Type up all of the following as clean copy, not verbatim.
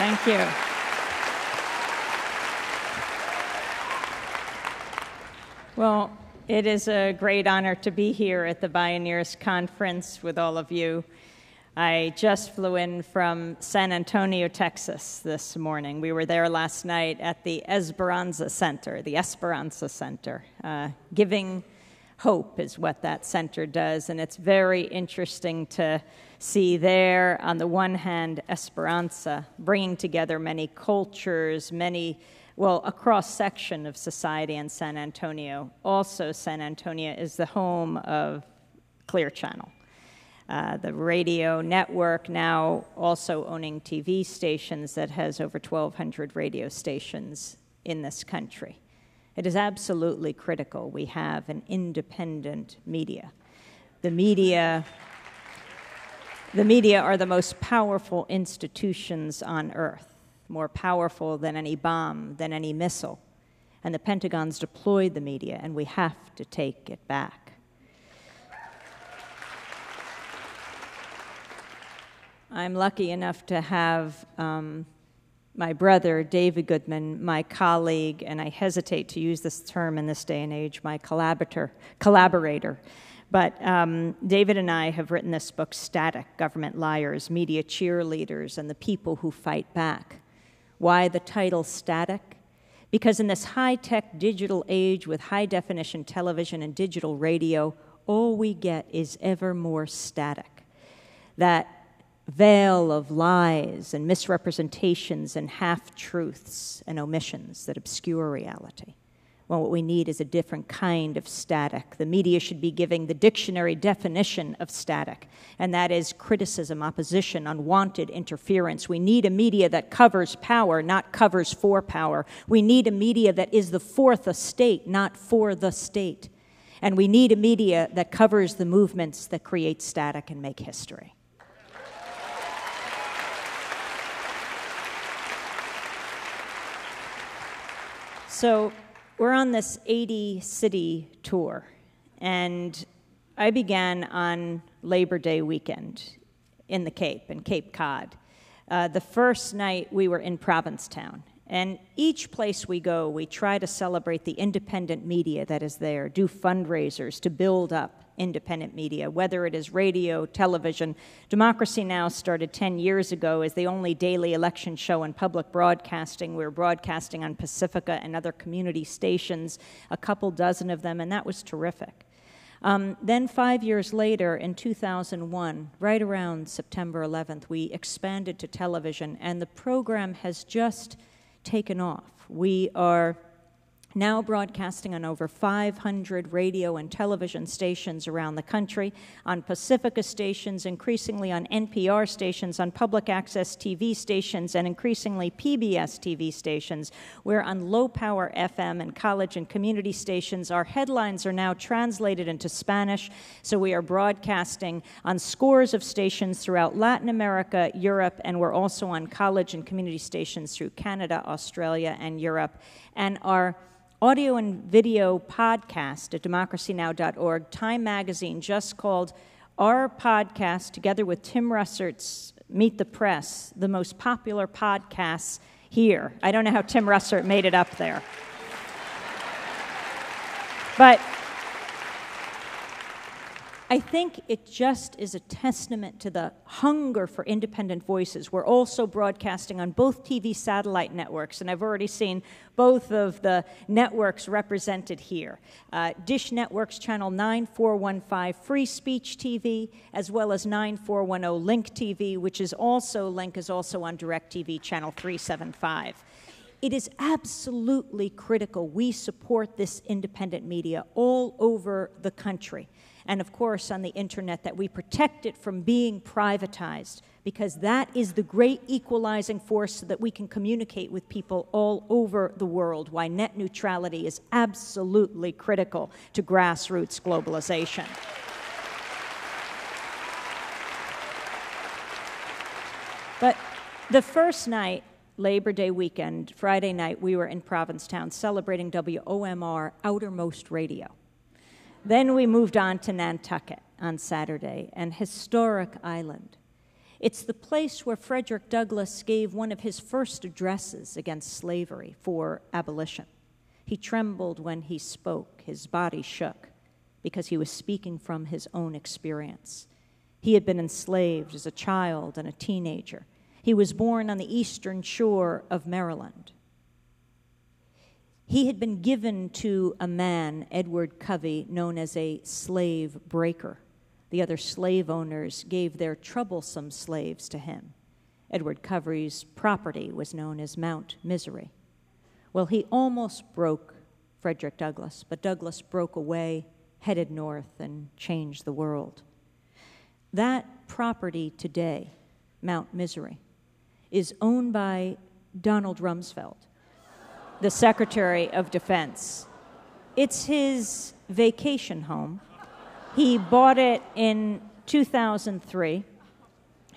Thank you. Well, it is a great honor to be here at the Bioneers Conference with all of you. I just flew in from San Antonio, Texas this morning. We were there last night at the Esperanza Center. Giving hope is what that center does, and it's very interesting to see there, on the one hand, Esperanza, bringing together many cultures, a cross-section of society in San Antonio. Also, San Antonio is the home of Clear Channel. The radio network, now also owning TV stations, that has over 1,200 radio stations in this country. It is absolutely critical we have an independent media. The media are the most powerful institutions on earth, more powerful than any bomb, than any missile. And the Pentagon's deployed the media, and we have to take it back. I'm lucky enough to have my brother, David Goodman, my colleague, and I hesitate to use this term in this day and age, my collaborator. But David and I have written this book, Static, Government Liars, Media Cheerleaders, and the People Who Fight Back. Why the title Static? Because in this high-tech digital age with high-definition television and digital radio, all we get is ever more static. That veil of lies and misrepresentations and half-truths and omissions that obscure reality. Well, what we need is a different kind of static. The media should be giving the dictionary definition of static, and that is criticism, opposition, unwanted interference. We need a media that covers power, not covers for power. We need a media that is the fourth estate, not for the state. And we need a media that covers the movements that create static and make history. So we're on this 80-city tour, and I began on Labor Day weekend in the Cape, in Cape Cod. The first night we were in Provincetown, and each place we go, we try to celebrate the independent media that is there, do fundraisers to build up independent media, whether it is radio, television. Democracy Now! Started 10 years ago as the only daily election show in public broadcasting. We were broadcasting on Pacifica and other community stations, a couple dozen of them, and that was terrific. Then 5 years later, in 2001, right around September 11th, we expanded to television, and the program has just taken off. We are now broadcasting on over 500 radio and television stations around the country, on Pacifica stations, increasingly on NPR stations, on public access TV stations, and increasingly PBS TV stations. We're on low-power FM and college and community stations. Our headlines are now translated into Spanish, so we are broadcasting on scores of stations throughout Latin America, Europe, and we're also on college and community stations through Canada, Australia, and Europe. And our audio and video podcast at democracynow.org. Time Magazine just called our podcast, together with Tim Russert's Meet the Press, the most popular podcasts here. I don't know how Tim Russert made it up there. But I think it just is a testament to the hunger for independent voices. We're also broadcasting on both TV satellite networks, and I've already seen both of the networks represented here. Dish Networks Channel 9415 Free Speech TV, as well as 9410 Link TV, which is also, Link is also on DirecTV Channel 375. It is absolutely critical we support this independent media all over the country. And of course on the internet, that we protect it from being privatized, because that is the great equalizing force so that we can communicate with people all over the world, why net neutrality is absolutely critical to grassroots globalization. But the first night, Labor Day weekend, Friday night, we were in Provincetown celebrating WOMR, Outermost Radio. Then we moved on to Nantucket on Saturday, an historic island. It's the place where Frederick Douglass gave one of his first addresses against slavery for abolition. He trembled when he spoke, his body shook, because he was speaking from his own experience. He had been enslaved as a child and a teenager. He was born on the eastern shore of Maryland. He had been given to a man, Edward Covey, known as a slave breaker. The other slave owners gave their troublesome slaves to him. Edward Covey's property was known as Mount Misery. Well, he almost broke Frederick Douglass, but Douglass broke away, headed north, and changed the world. That property today, Mount Misery, is owned by Donald Rumsfeld, the Secretary of Defense. It's his vacation home. He bought it in 2003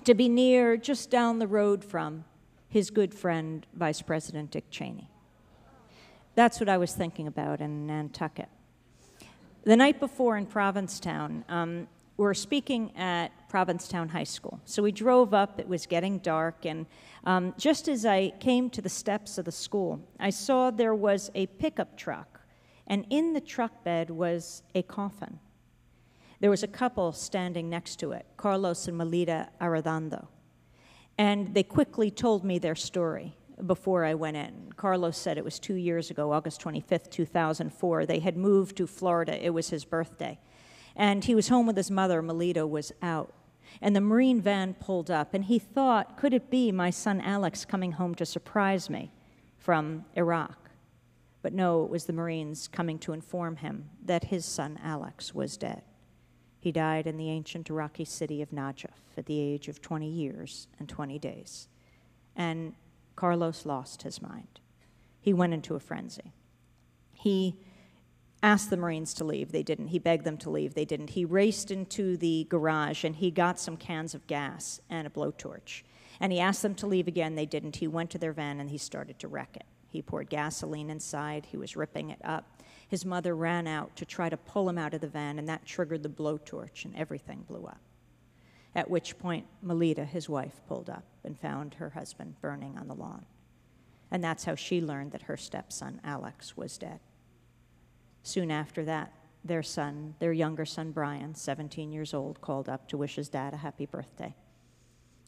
to be near, just down the road from, his good friend, Vice President Dick Cheney. That's what I was thinking about in Nantucket. The night before in Provincetown, we were speaking at Provincetown High School. So we drove up, it was getting dark, and just as I came to the steps of the school, I saw there was a pickup truck, and in the truck bed was a coffin. There was a couple standing next to it, Carlos and Melita Arredondo. And they quickly told me their story before I went in. Carlos said it was 2 years ago, August 25th, 2004. They had moved to Florida, it was his birthday. And he was home with his mother, Melita was out. And the Marine van pulled up, and he thought, could it be my son Alex coming home to surprise me from Iraq? But no, it was the Marines coming to inform him that his son Alex was dead. He died in the ancient Iraqi city of Najaf at the age of 20 years and 20 days. And Carlos lost his mind. He went into a frenzy. He asked the Marines to leave, they didn't. He begged them to leave, they didn't. He raced into the garage and he got some cans of gas and a blowtorch. And he asked them to leave again, they didn't. He went to their van and he started to wreck it. He poured gasoline inside, he was ripping it up. His mother ran out to try to pull him out of the van and that triggered the blowtorch and everything blew up. At which point, Melita, his wife, pulled up and found her husband burning on the lawn. And that's how she learned that her stepson, Alex, was dead. Soon after that, their son, their younger son, Brian, 17 years old, called up to wish his dad a happy birthday.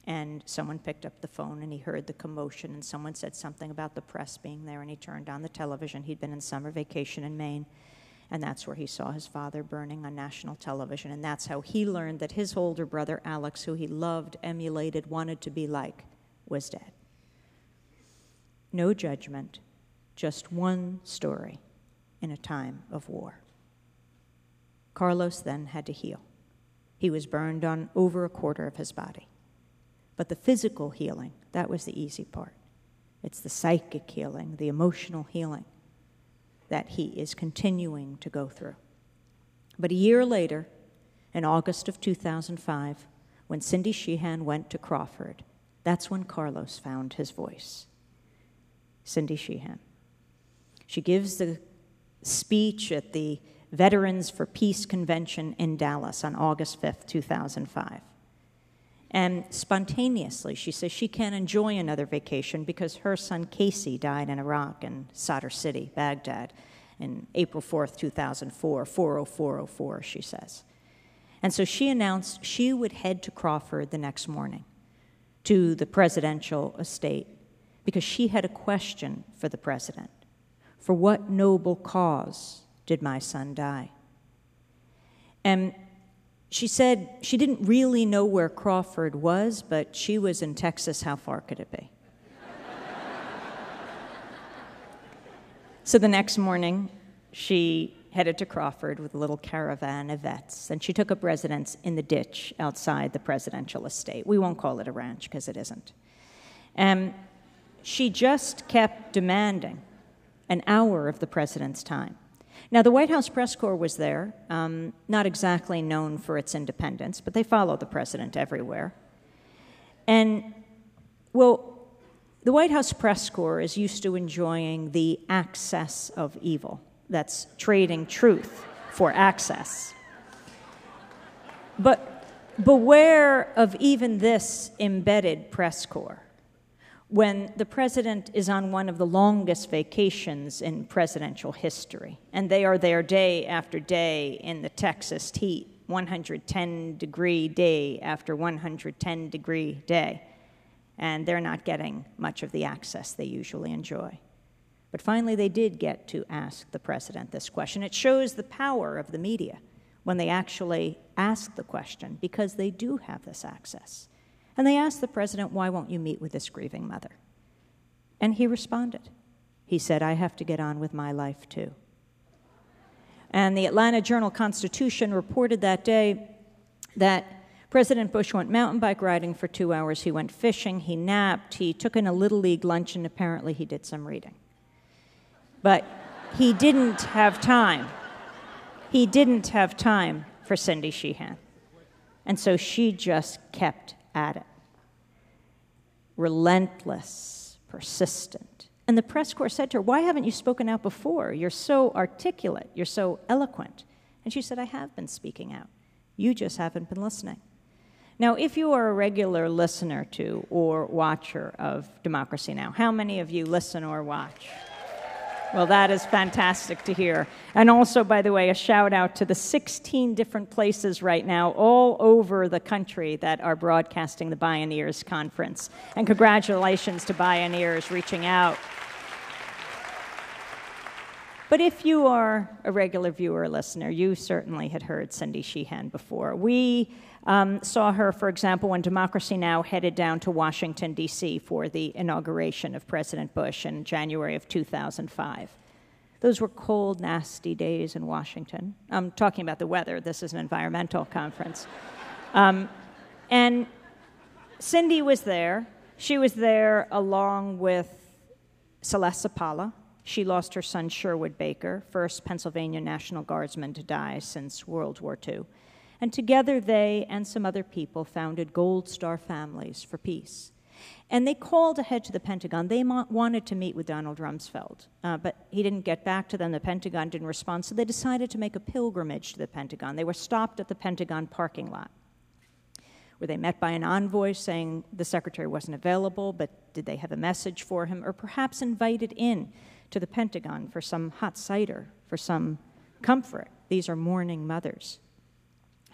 And someone picked up the phone and he heard the commotion and someone said something about the press being there and he turned on the television. He'd been on summer vacation in Maine and that's where he saw his father burning on national television and that's how he learned that his older brother, Alex, who he loved, emulated, wanted to be like, was dead. No judgment, just one story in a time of war. Carlos then had to heal. He was burned on over a quarter of his body. But the physical healing, that was the easy part. It's the psychic healing, the emotional healing that he is continuing to go through. But a year later, in August of 2005, when Cindy Sheehan went to Crawford, that's when Carlos found his voice. Cindy Sheehan. She gives the speech at the Veterans for Peace Convention in Dallas on August 5th, 2005. And spontaneously, she says she can't enjoy another vacation because her son Casey died in Iraq in Sadr City, Baghdad, in April 4th, 2004, 40404, she says. And so she announced she would head to Crawford the next morning to the presidential estate because she had a question for the president. For what noble cause did my son die? And she said she didn't really know where Crawford was, but she was in Texas. How far could it be? So the next morning, she headed to Crawford with a little caravan of vets, and she took up residence in the ditch outside the presidential estate. We won't call it a ranch because it isn't. And she just kept demanding an hour of the president's time. Now, the White House press corps was there, not exactly known for its independence, but they follow the president everywhere. And, well, the White House press corps is used to enjoying the access of evil. That's trading truth for access. But Beware of even this embedded press corps. When the president is on one of the longest vacations in presidential history, and they are there day after day in the Texas heat, 110-degree day after 110-degree day, and they're not getting much of the access they usually enjoy. But finally, they did get to ask the president this question. It shows the power of the media when they actually ask the question, because they do have this access. And they asked the president, why won't you meet with this grieving mother? And he responded. He said, I have to get on with my life, too. And the Atlanta Journal-Constitution reported that day that President Bush went mountain bike riding for 2 hours. He went fishing. He napped. He took in a Little League lunch, and apparently he did some reading. But he didn't have time. He didn't have time for Cindy Sheehan. And so she just kept at it. Relentless, persistent. And the press corps said to her, why haven't you spoken out before? You're so articulate. You're so eloquent. And she said, I have been speaking out. You just haven't been listening. Now, if you are a regular listener to or watcher of Democracy Now!, how many of you listen or watch? Well, that is fantastic to hear. And also, by the way, a shout out to the 16 different places right now all over the country that are broadcasting the Bioneers Conference. And congratulations to Bioneers reaching out. But if you are a regular viewer or listener, you certainly had heard Cindy Sheehan before. We saw her, for example, when Democracy Now! Headed down to Washington, D.C. for the inauguration of President Bush in January of 2005. Those were cold, nasty days in Washington. I'm talking about the weather. This is an environmental conference. And Cindy was there. She was there along with Celeste Zapala. She lost her son, Sherwood Baker, first Pennsylvania National Guardsman to die since World War II. And together they and some other people founded Gold Star Families for Peace. And they called ahead to the Pentagon. They wanted to meet with Donald Rumsfeld, but he didn't get back to them. The Pentagon didn't respond, so they decided to make a pilgrimage to the Pentagon. They were stopped at the Pentagon parking lot, where they met by an envoy saying the secretary wasn't available, but did they have a message for him, or perhaps invited in to the Pentagon for some hot cider, for some comfort. These are mourning mothers.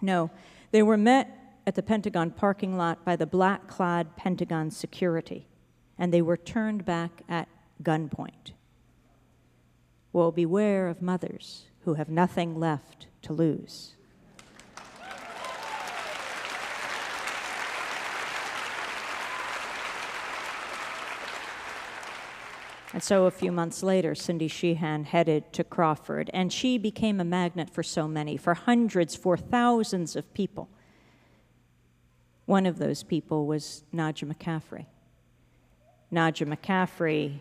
No, they were met at the Pentagon parking lot by the black-clad Pentagon security, and they were turned back at gunpoint. Well, beware of mothers who have nothing left to lose. And so a few months later, Cindy Sheehan headed to Crawford, and she became a magnet for so many, for hundreds, for thousands of people. One of those people was Nadja McCaffrey. Nadja McCaffrey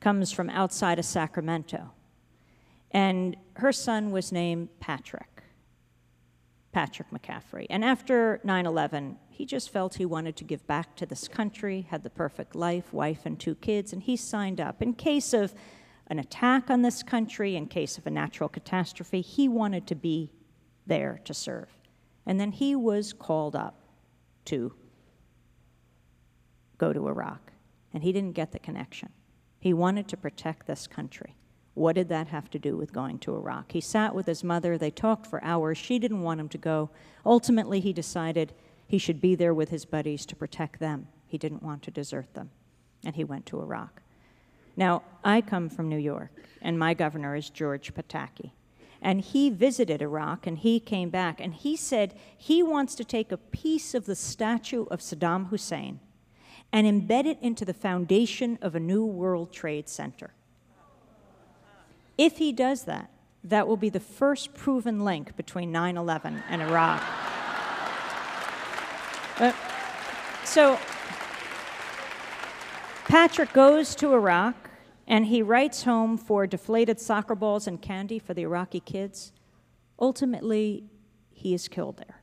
comes from outside of Sacramento, and her son was named Patrick McCaffrey. And after 9/11, he just felt he wanted to give back to this country, had the perfect life, wife and two kids, and he signed up. In case of an attack on this country, in case of a natural catastrophe, he wanted to be there to serve. And then he was called up to go to Iraq, and he didn't get the connection. He wanted to protect this country. What did that have to do with going to Iraq? He sat with his mother. They talked for hours. She didn't want him to go. Ultimately, he decided he should be there with his buddies to protect them. He didn't want to desert them, and he went to Iraq. Now, I come from New York, and my governor is George Pataki. And he visited Iraq, and he came back, and he said he wants to take a piece of the statue of Saddam Hussein and embed it into the foundation of a new World Trade Center. If he does that, that will be the first proven link between 9/11 and Iraq. So Patrick goes to Iraq, and he writes home for deflated soccer balls and candy for the Iraqi kids. Ultimately, he is killed there.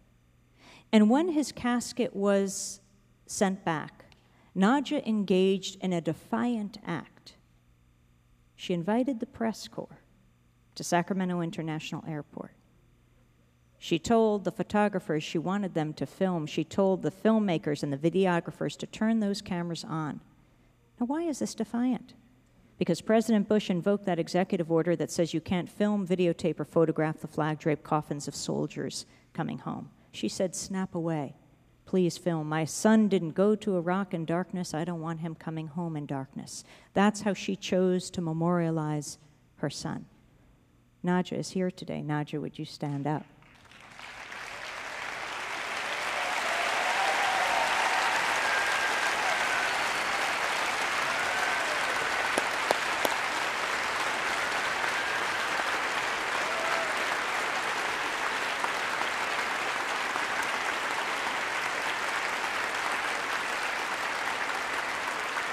And when his casket was sent back, Nadja engaged in a defiant act. She invited the press corps to Sacramento International Airport. She told the photographers she wanted them to film. She told the filmmakers and the videographers to turn those cameras on. Now, why is this defiant? Because President Bush invoked that executive order that says you can't film, videotape, or photograph the flag-draped coffins of soldiers coming home. She said, snap away. Please film. My son didn't go to Iraq in darkness. I don't want him coming home in darkness. That's how she chose to memorialize her son. Nadja is here today. Nadja, would you stand up?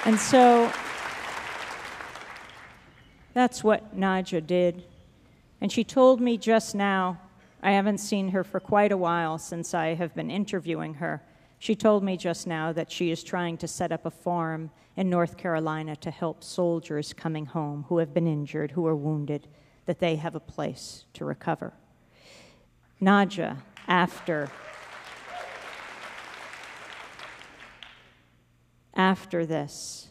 And so that's what Nadja did. And she told me just now, I haven't seen her for quite a while since I have been interviewing her. She told me just now that she is trying to set up a farm in North Carolina to help soldiers coming home who have been injured, who are wounded, that they have a place to recover. Nadja, after this,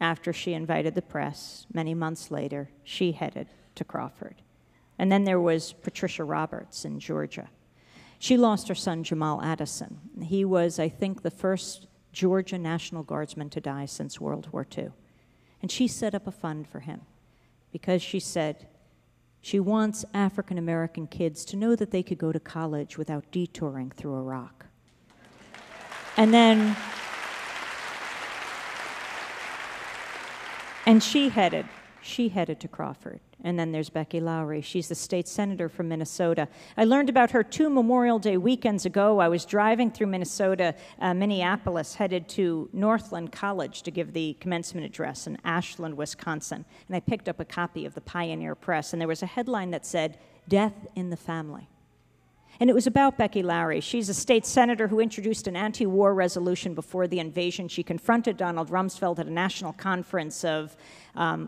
after she invited the press, many months later, she headed to Crawford. And then there was Patricia Roberts in Georgia. She lost her son, Jamal Addison. He was, I think, the first Georgia National Guardsman to die since World War II. And she set up a fund for him because she said she wants African American kids to know that they could go to college without detouring through Iraq. And then... and she headed to Crawford. And then there's Becky Lowry. She's the state senator from Minnesota. I learned about her 2 Memorial Day weekends ago. I was driving through Minnesota, Minneapolis, headed to Northland College to give the commencement address in Ashland, Wisconsin. And I picked up a copy of the Pioneer Press, and there was a headline that said, "Death in the Family." And it was about Becky Lowry. She's a state senator who introduced an anti-war resolution before the invasion. She confronted Donald Rumsfeld at a national conference of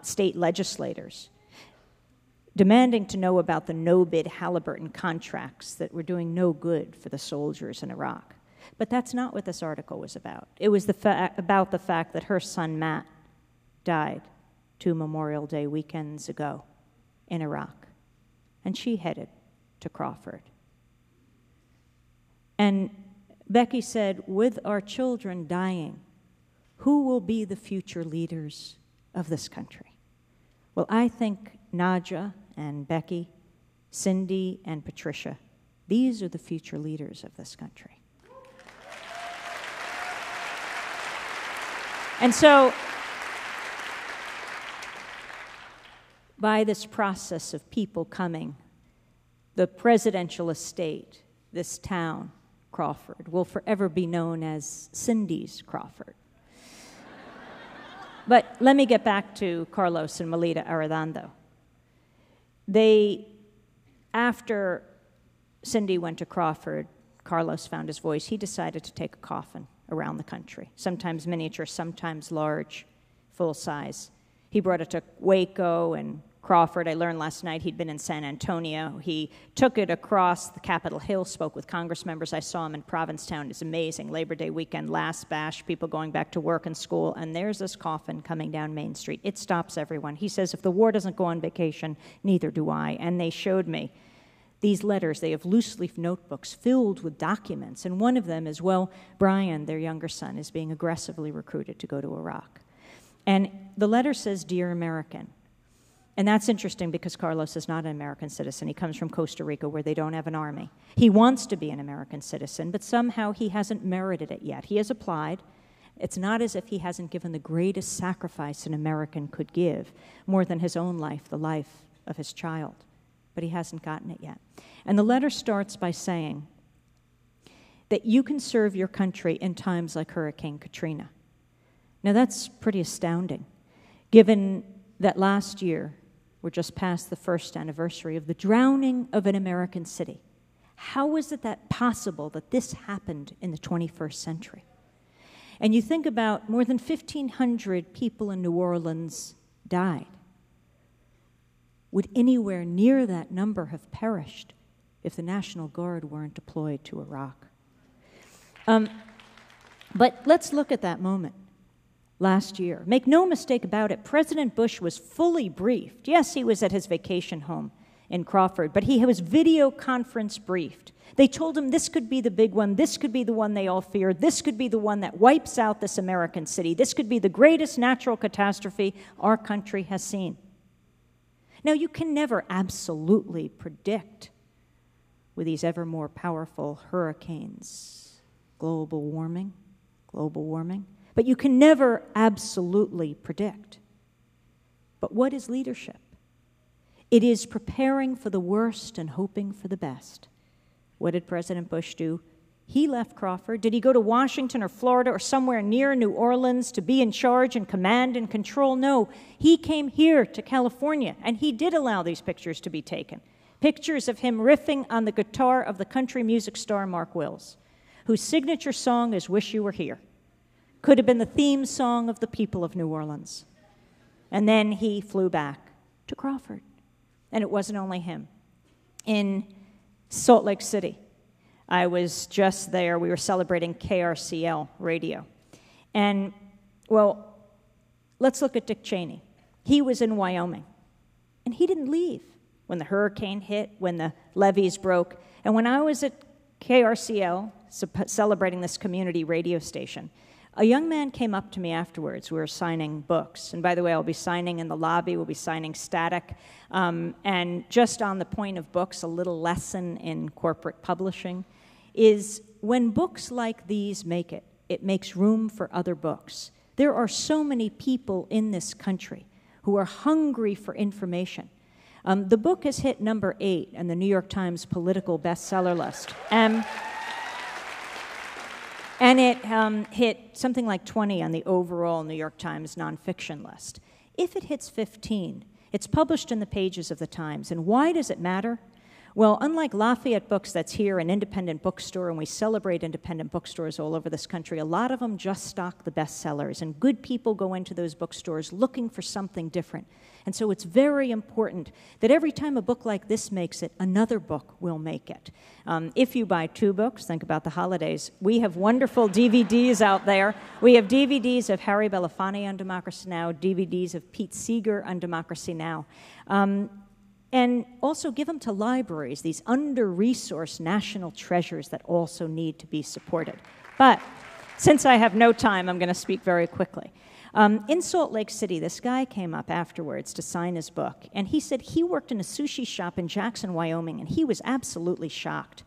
state legislators, demanding to know about the no-bid Halliburton contracts that were doing no good for the soldiers in Iraq. But that's not what this article was about. It was about the fact that her son, Matt, died 2 Memorial Day weekends ago in Iraq. And she headed to Crawford. And Becky said, with our children dying, who will be the future leaders of this country? Well, I think Nadja and Becky, Cindy and Patricia, these are the future leaders of this country. And so, by this process of people coming, the presidential estate, this town, Crawford, will forever be known as Cindy's Crawford. But let me get back to Carlos and Melita Arredondo. They, after Cindy went to Crawford, Carlos found his voice. He decided to take a coffin around the country, sometimes miniature, sometimes large, full size. He brought it to Waco and Crawford. I learned last night he'd been in San Antonio. He took it across the Capitol Hill, spoke with Congress members. I saw him in Provincetown. It's amazing. Labor Day weekend, last bash, people going back to work and school, and there's this coffin coming down Main Street. It stops everyone. He says, if the war doesn't go on vacation, neither do I. And they showed me these letters. They have loose-leaf notebooks filled with documents, and one of them is, well, Brian, their younger son, is being aggressively recruited to go to Iraq. And the letter says, Dear American. And that's interesting because Carlos is not an American citizen. He comes from Costa Rica where they don't have an army. He wants to be an American citizen, but somehow he hasn't merited it yet. He has applied. It's not as if he hasn't given the greatest sacrifice an American could give, more than his own life, the life of his child. But he hasn't gotten it yet. And the letter starts by saying that you can serve your country in times like Hurricane Katrina. Now that's pretty astounding, given that last year, we're just past the first anniversary of the drowning of an American city. How is it that possible that this happened in the 21st century? And you think about more than 1,500 people in New Orleans died. Would anywhere near that number have perished if the National Guard weren't deployed to Iraq. But let's look at that moment last year. Make no mistake about it, President Bush was fully briefed. Yes, he was at his vacation home in Crawford, but he was video conference briefed. They told him this could be the big one, this could be the one they all feared, this could be the one that wipes out this American city, this could be the greatest natural catastrophe our country has seen. Now, you can never absolutely predict with these ever more powerful hurricanes, global warming, but you can never absolutely predict. But what is leadership? It is preparing for the worst and hoping for the best. What did President Bush do? He left Crawford. Did he go to Washington or Florida or somewhere near New Orleans to be in charge and command and control? No. He came here to California, and he did allow these pictures to be taken. Pictures of him riffing on the guitar of the country music star Mark Wills, whose signature song is "Wish You Were Here." Could have been the theme song of the people of New Orleans. And then he flew back to Crawford. And it wasn't only him. In Salt Lake City, I was just there. We were celebrating KRCL radio. And, well, let's look at Dick Cheney. He was in Wyoming, and he didn't leave when the hurricane hit, when the levees broke. And when I was at KRCL celebrating this community radio station, a young man came up to me afterwards. We were signing books. And by the way, I'll be signing in the lobby. We'll be signing Static. And just on the point of books, a little lesson in corporate publishing is when books like these make it, it makes room for other books. There are so many people in this country who are hungry for information. The book has hit number 8 on the New York Times political bestseller list. And it hit something like 20 on the overall New York Times nonfiction list. If it hits 15, it's published in the pages of the Times. And why does it matter? Well, unlike Lafayette Books, that's here, an independent bookstore, and we celebrate independent bookstores all over this country, a lot of them just stock the bestsellers. And good people go into those bookstores looking for something different. And so it's very important that every time a book like this makes it, another book will make it. If you buy 2 books, think about the holidays. We have wonderful DVDs out there. We have DVDs of Harry Belafonte on Democracy Now!, DVDs of Pete Seeger on Democracy Now!. And also give them to libraries, these under-resourced national treasures that also need to be supported. But since I have no time, I'm going to speak very quickly. In Salt Lake City, this guy came up afterwards to sign his book, and he said he worked in a sushi shop in Jackson, Wyoming, and he was absolutely shocked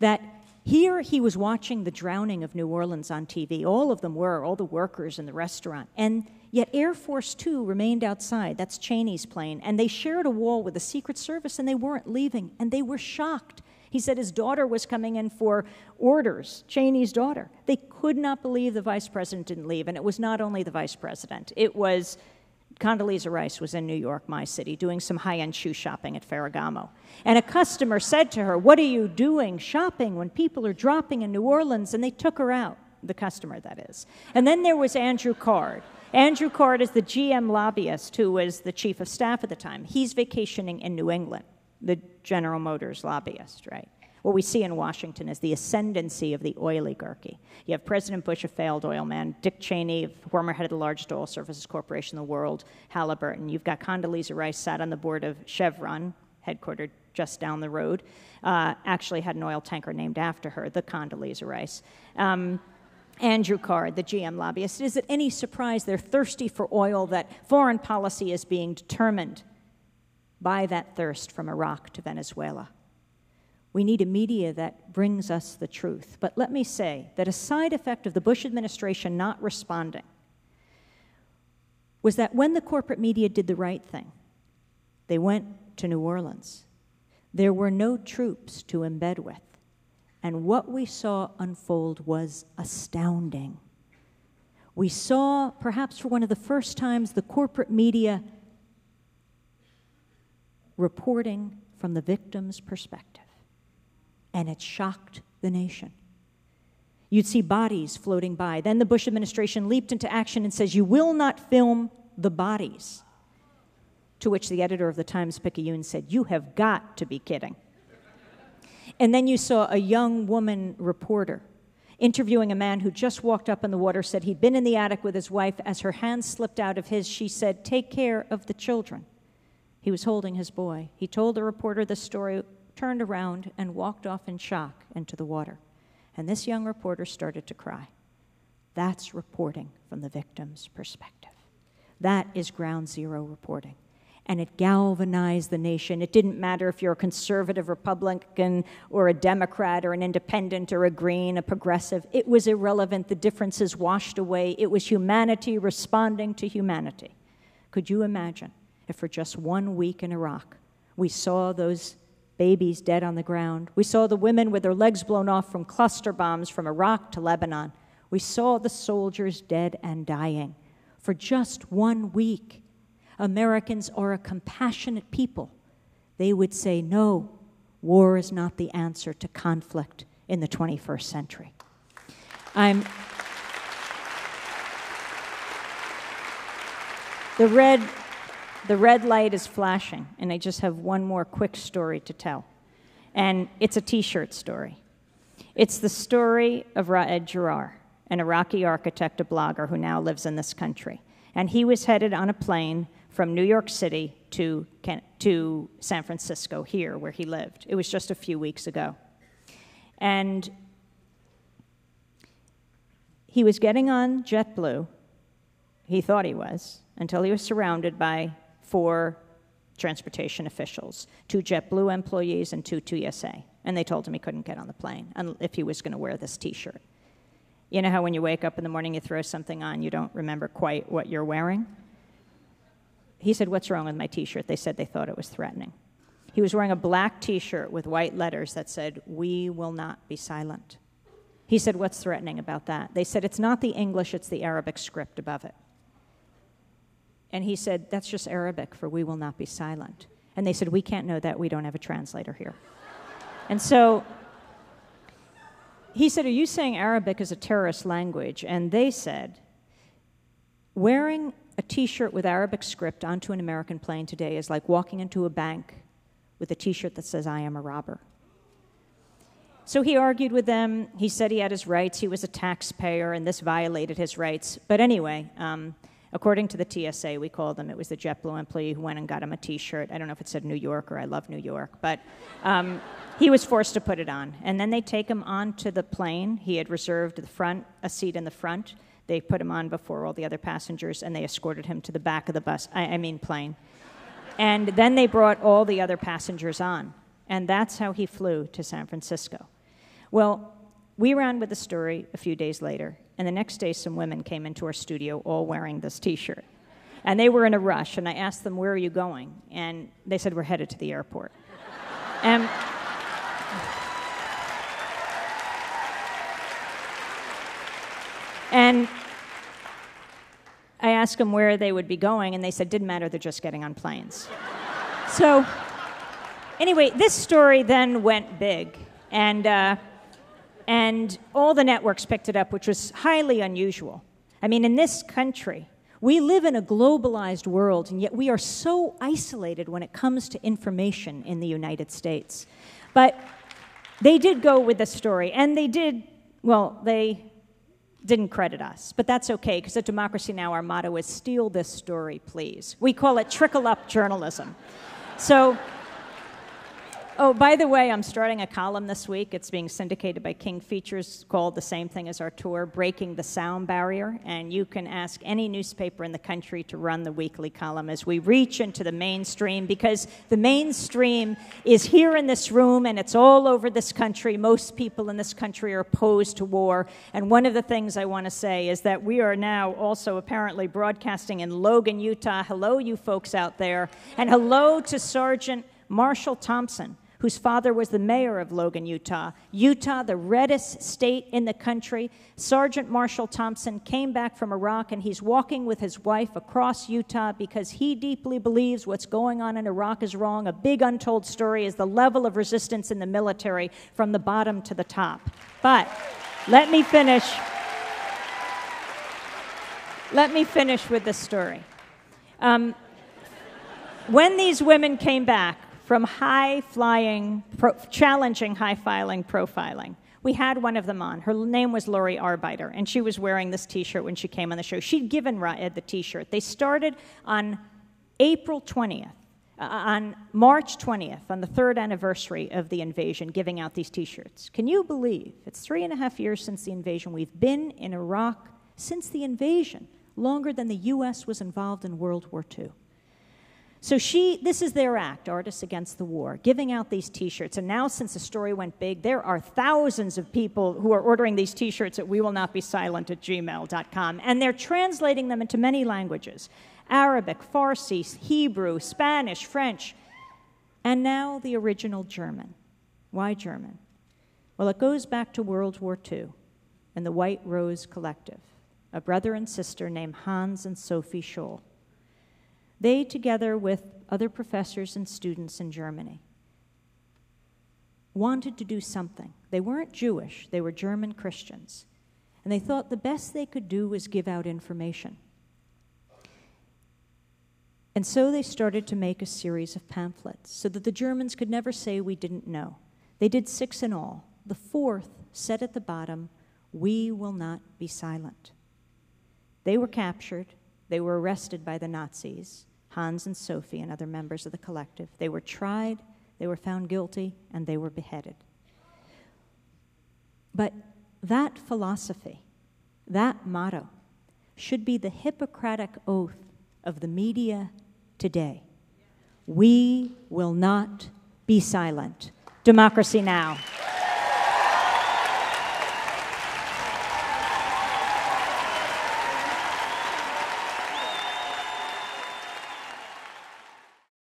that here he was watching the drowning of New Orleans on TV. All of them were, all the workers in the restaurant. And yet Air Force Two remained outside. That's Cheney's plane. And they shared a wall with the Secret Service, and they weren't leaving. And they were shocked. He said his daughter was coming in for orders, Cheney's daughter. They could not believe the vice president didn't leave. And it was not only the vice president. It was Condoleezza Rice was in New York, my city, doing some high-end shoe shopping at Ferragamo. And a customer said to her, "What are you doing shopping when people are dropping in New Orleans?" And they took her out, the customer, that is. And then there was Andrew Card. Andrew Card is the GM lobbyist who was the chief of staff at the time. He's vacationing in New England, the General Motors lobbyist, right? What we see in Washington is the ascendancy of the oiligarchy. You have President Bush, a failed oil man, Dick Cheney, former head of the largest oil services corporation in the world, Halliburton. You've got Condoleezza Rice sat on the board of Chevron, headquartered just down the road, actually had an oil tanker named after her, the Condoleezza Rice. Andrew Card, the GM lobbyist. Is it any surprise they're thirsty for oil, that foreign policy is being determined by that thirst from Iraq to Venezuela? We need a media that brings us the truth. But let me say that a side effect of the Bush administration not responding was that when the corporate media did the right thing, they went to New Orleans. There were no troops to embed with. And what we saw unfold was astounding. We saw, perhaps for one of the first times, the corporate media reporting from the victim's perspective. And it shocked the nation. You'd see bodies floating by. Then the Bush administration leaped into action and says, "You will not film the bodies." To which the editor of the Times-Picayune said, "You have got to be kidding." And then you saw a young woman reporter interviewing a man who just walked up in the water, said he'd been in the attic with his wife. As her hand slipped out of his, she said, "Take care of the children." He was holding his boy. He told the reporter the story, turned around, and walked off in shock into the water. And this young reporter started to cry. That's reporting from the victim's perspective. That is ground zero reporting. And it galvanized the nation. It didn't matter if you're a conservative Republican or a Democrat or an independent or a green, a progressive. It was irrelevant. The differences washed away. It was humanity responding to humanity. Could you imagine if for just 1 week in Iraq, we saw those babies dead on the ground? We saw the women with their legs blown off from cluster bombs from Iraq to Lebanon. We saw the soldiers dead and dying. For just 1 week, Americans are a compassionate people. They would say, no, war is not the answer to conflict in the 21st century. The red light is flashing, and I just have one more quick story to tell. And it's a T-shirt story. It's the story of Ra'ed Jarrar, an Iraqi architect, a blogger who now lives in this country. And he was headed on a plane from New York City to San Francisco, here where he lived. It was just a few weeks ago. And he was getting on JetBlue. He thought he was, until he was surrounded by 4 transportation officials, 2 JetBlue employees and 2 TSA. And they told him he couldn't get on the plane if he was going to wear this T-shirt. You know how when you wake up in the morning, you throw something on, you don't remember quite what you're wearing? He said, "What's wrong with my T-shirt?" They said they thought it was threatening. He was wearing a black T-shirt with white letters that said, "We will not be silent." He said, "What's threatening about that?" They said, "It's not the English, it's the Arabic script above it." And he said, "That's just Arabic for 'we will not be silent.'" And they said, "We can't know that, we don't have a translator here." And so he said, "Are you saying Arabic is a terrorist language?" And they said, wearing a T-shirt with Arabic script onto an American plane today is like walking into a bank with a T-shirt that says, "I am a robber." So he argued with them. He said he had his rights. He was a taxpayer, and this violated his rights. But anyway, according to the TSA, we called them, it was the JetBlue employee who went and got him a T-shirt. I don't know if it said New York or "I love New York," but he was forced to put it on. And then they take him onto the plane. He had reserved the front, a seat in the front. They put him on before all the other passengers, and they escorted him to the back of the plane. And then they brought all the other passengers on. And that's how he flew to San Francisco. Well, we ran with the story a few days later. And the next day, some women came into our studio all wearing this T-shirt. And they were in a rush, and I asked them, "Where are you going?" And they said, "We're headed to the airport." And I asked them where they would be going, and they said, "Didn't matter, they're just getting on planes." So anyway, this story then went big. And all the networks picked it up, which was highly unusual. I mean, in this country, we live in a globalized world, and yet we are so isolated when it comes to information in the United States. But they did go with the story, and they didn't credit us. But that's okay, because at Democracy Now!, our motto is, "Steal this story, please." We call it trickle-up journalism. So. Oh, by the way, I'm starting a column this week. It's being syndicated by King Features, called the same thing as our tour, "Breaking the Sound Barrier." And you can ask any newspaper in the country to run the weekly column as we reach into the mainstream, because the mainstream is here in this room and it's all over this country. Most people in this country are opposed to war. And one of the things I want to say is that we are now also apparently broadcasting in Logan, Utah. Hello, you folks out there. And hello to Sergeant Marshall Thompson, whose father was the mayor of Logan, Utah. Utah, the reddest state in the country. Sergeant Marshall Thompson came back from Iraq, and he's walking with his wife across Utah because he deeply believes what's going on in Iraq is wrong. A big untold story is the level of resistance in the military from the bottom to the top. But let me finish with this story. When these women came back from challenging high-flying profiling. We had one of them on. Her name was Lori Arbeiter, and she was wearing this T-shirt when she came on the show. She'd given Raed the T-shirt. They started on March 20th, on the third anniversary of the invasion, giving out these T-shirts. Can you believe it's 3.5 years since the invasion? We've been in Iraq since the invasion, longer than the U.S. was involved in World War II. So this is their act, Artists Against the War, giving out these T-shirts. And now, since the story went big, there are thousands of people who are ordering these T-shirts at wewillnotbesilent@gmail.com. And they're translating them into many languages: Arabic, Farsi, Hebrew, Spanish, French, and now the original German. Why German? Well, it goes back to World War II and the White Rose Collective, a brother and sister named Hans and Sophie Scholl. They, together with other professors and students in Germany, wanted to do something. They weren't Jewish, they were German Christians. And they thought the best they could do was give out information. And so they started to make a series of pamphlets so that the Germans could never say we didn't know. They did 6 in all. The 4th said at the bottom, "We will not be silent." They were captured. They were arrested by the Nazis, Hans and Sophie and other members of the collective. They were tried, they were found guilty, and they were beheaded. But that philosophy, that motto, should be the Hippocratic oath of the media today. We will not be silent. Democracy Now!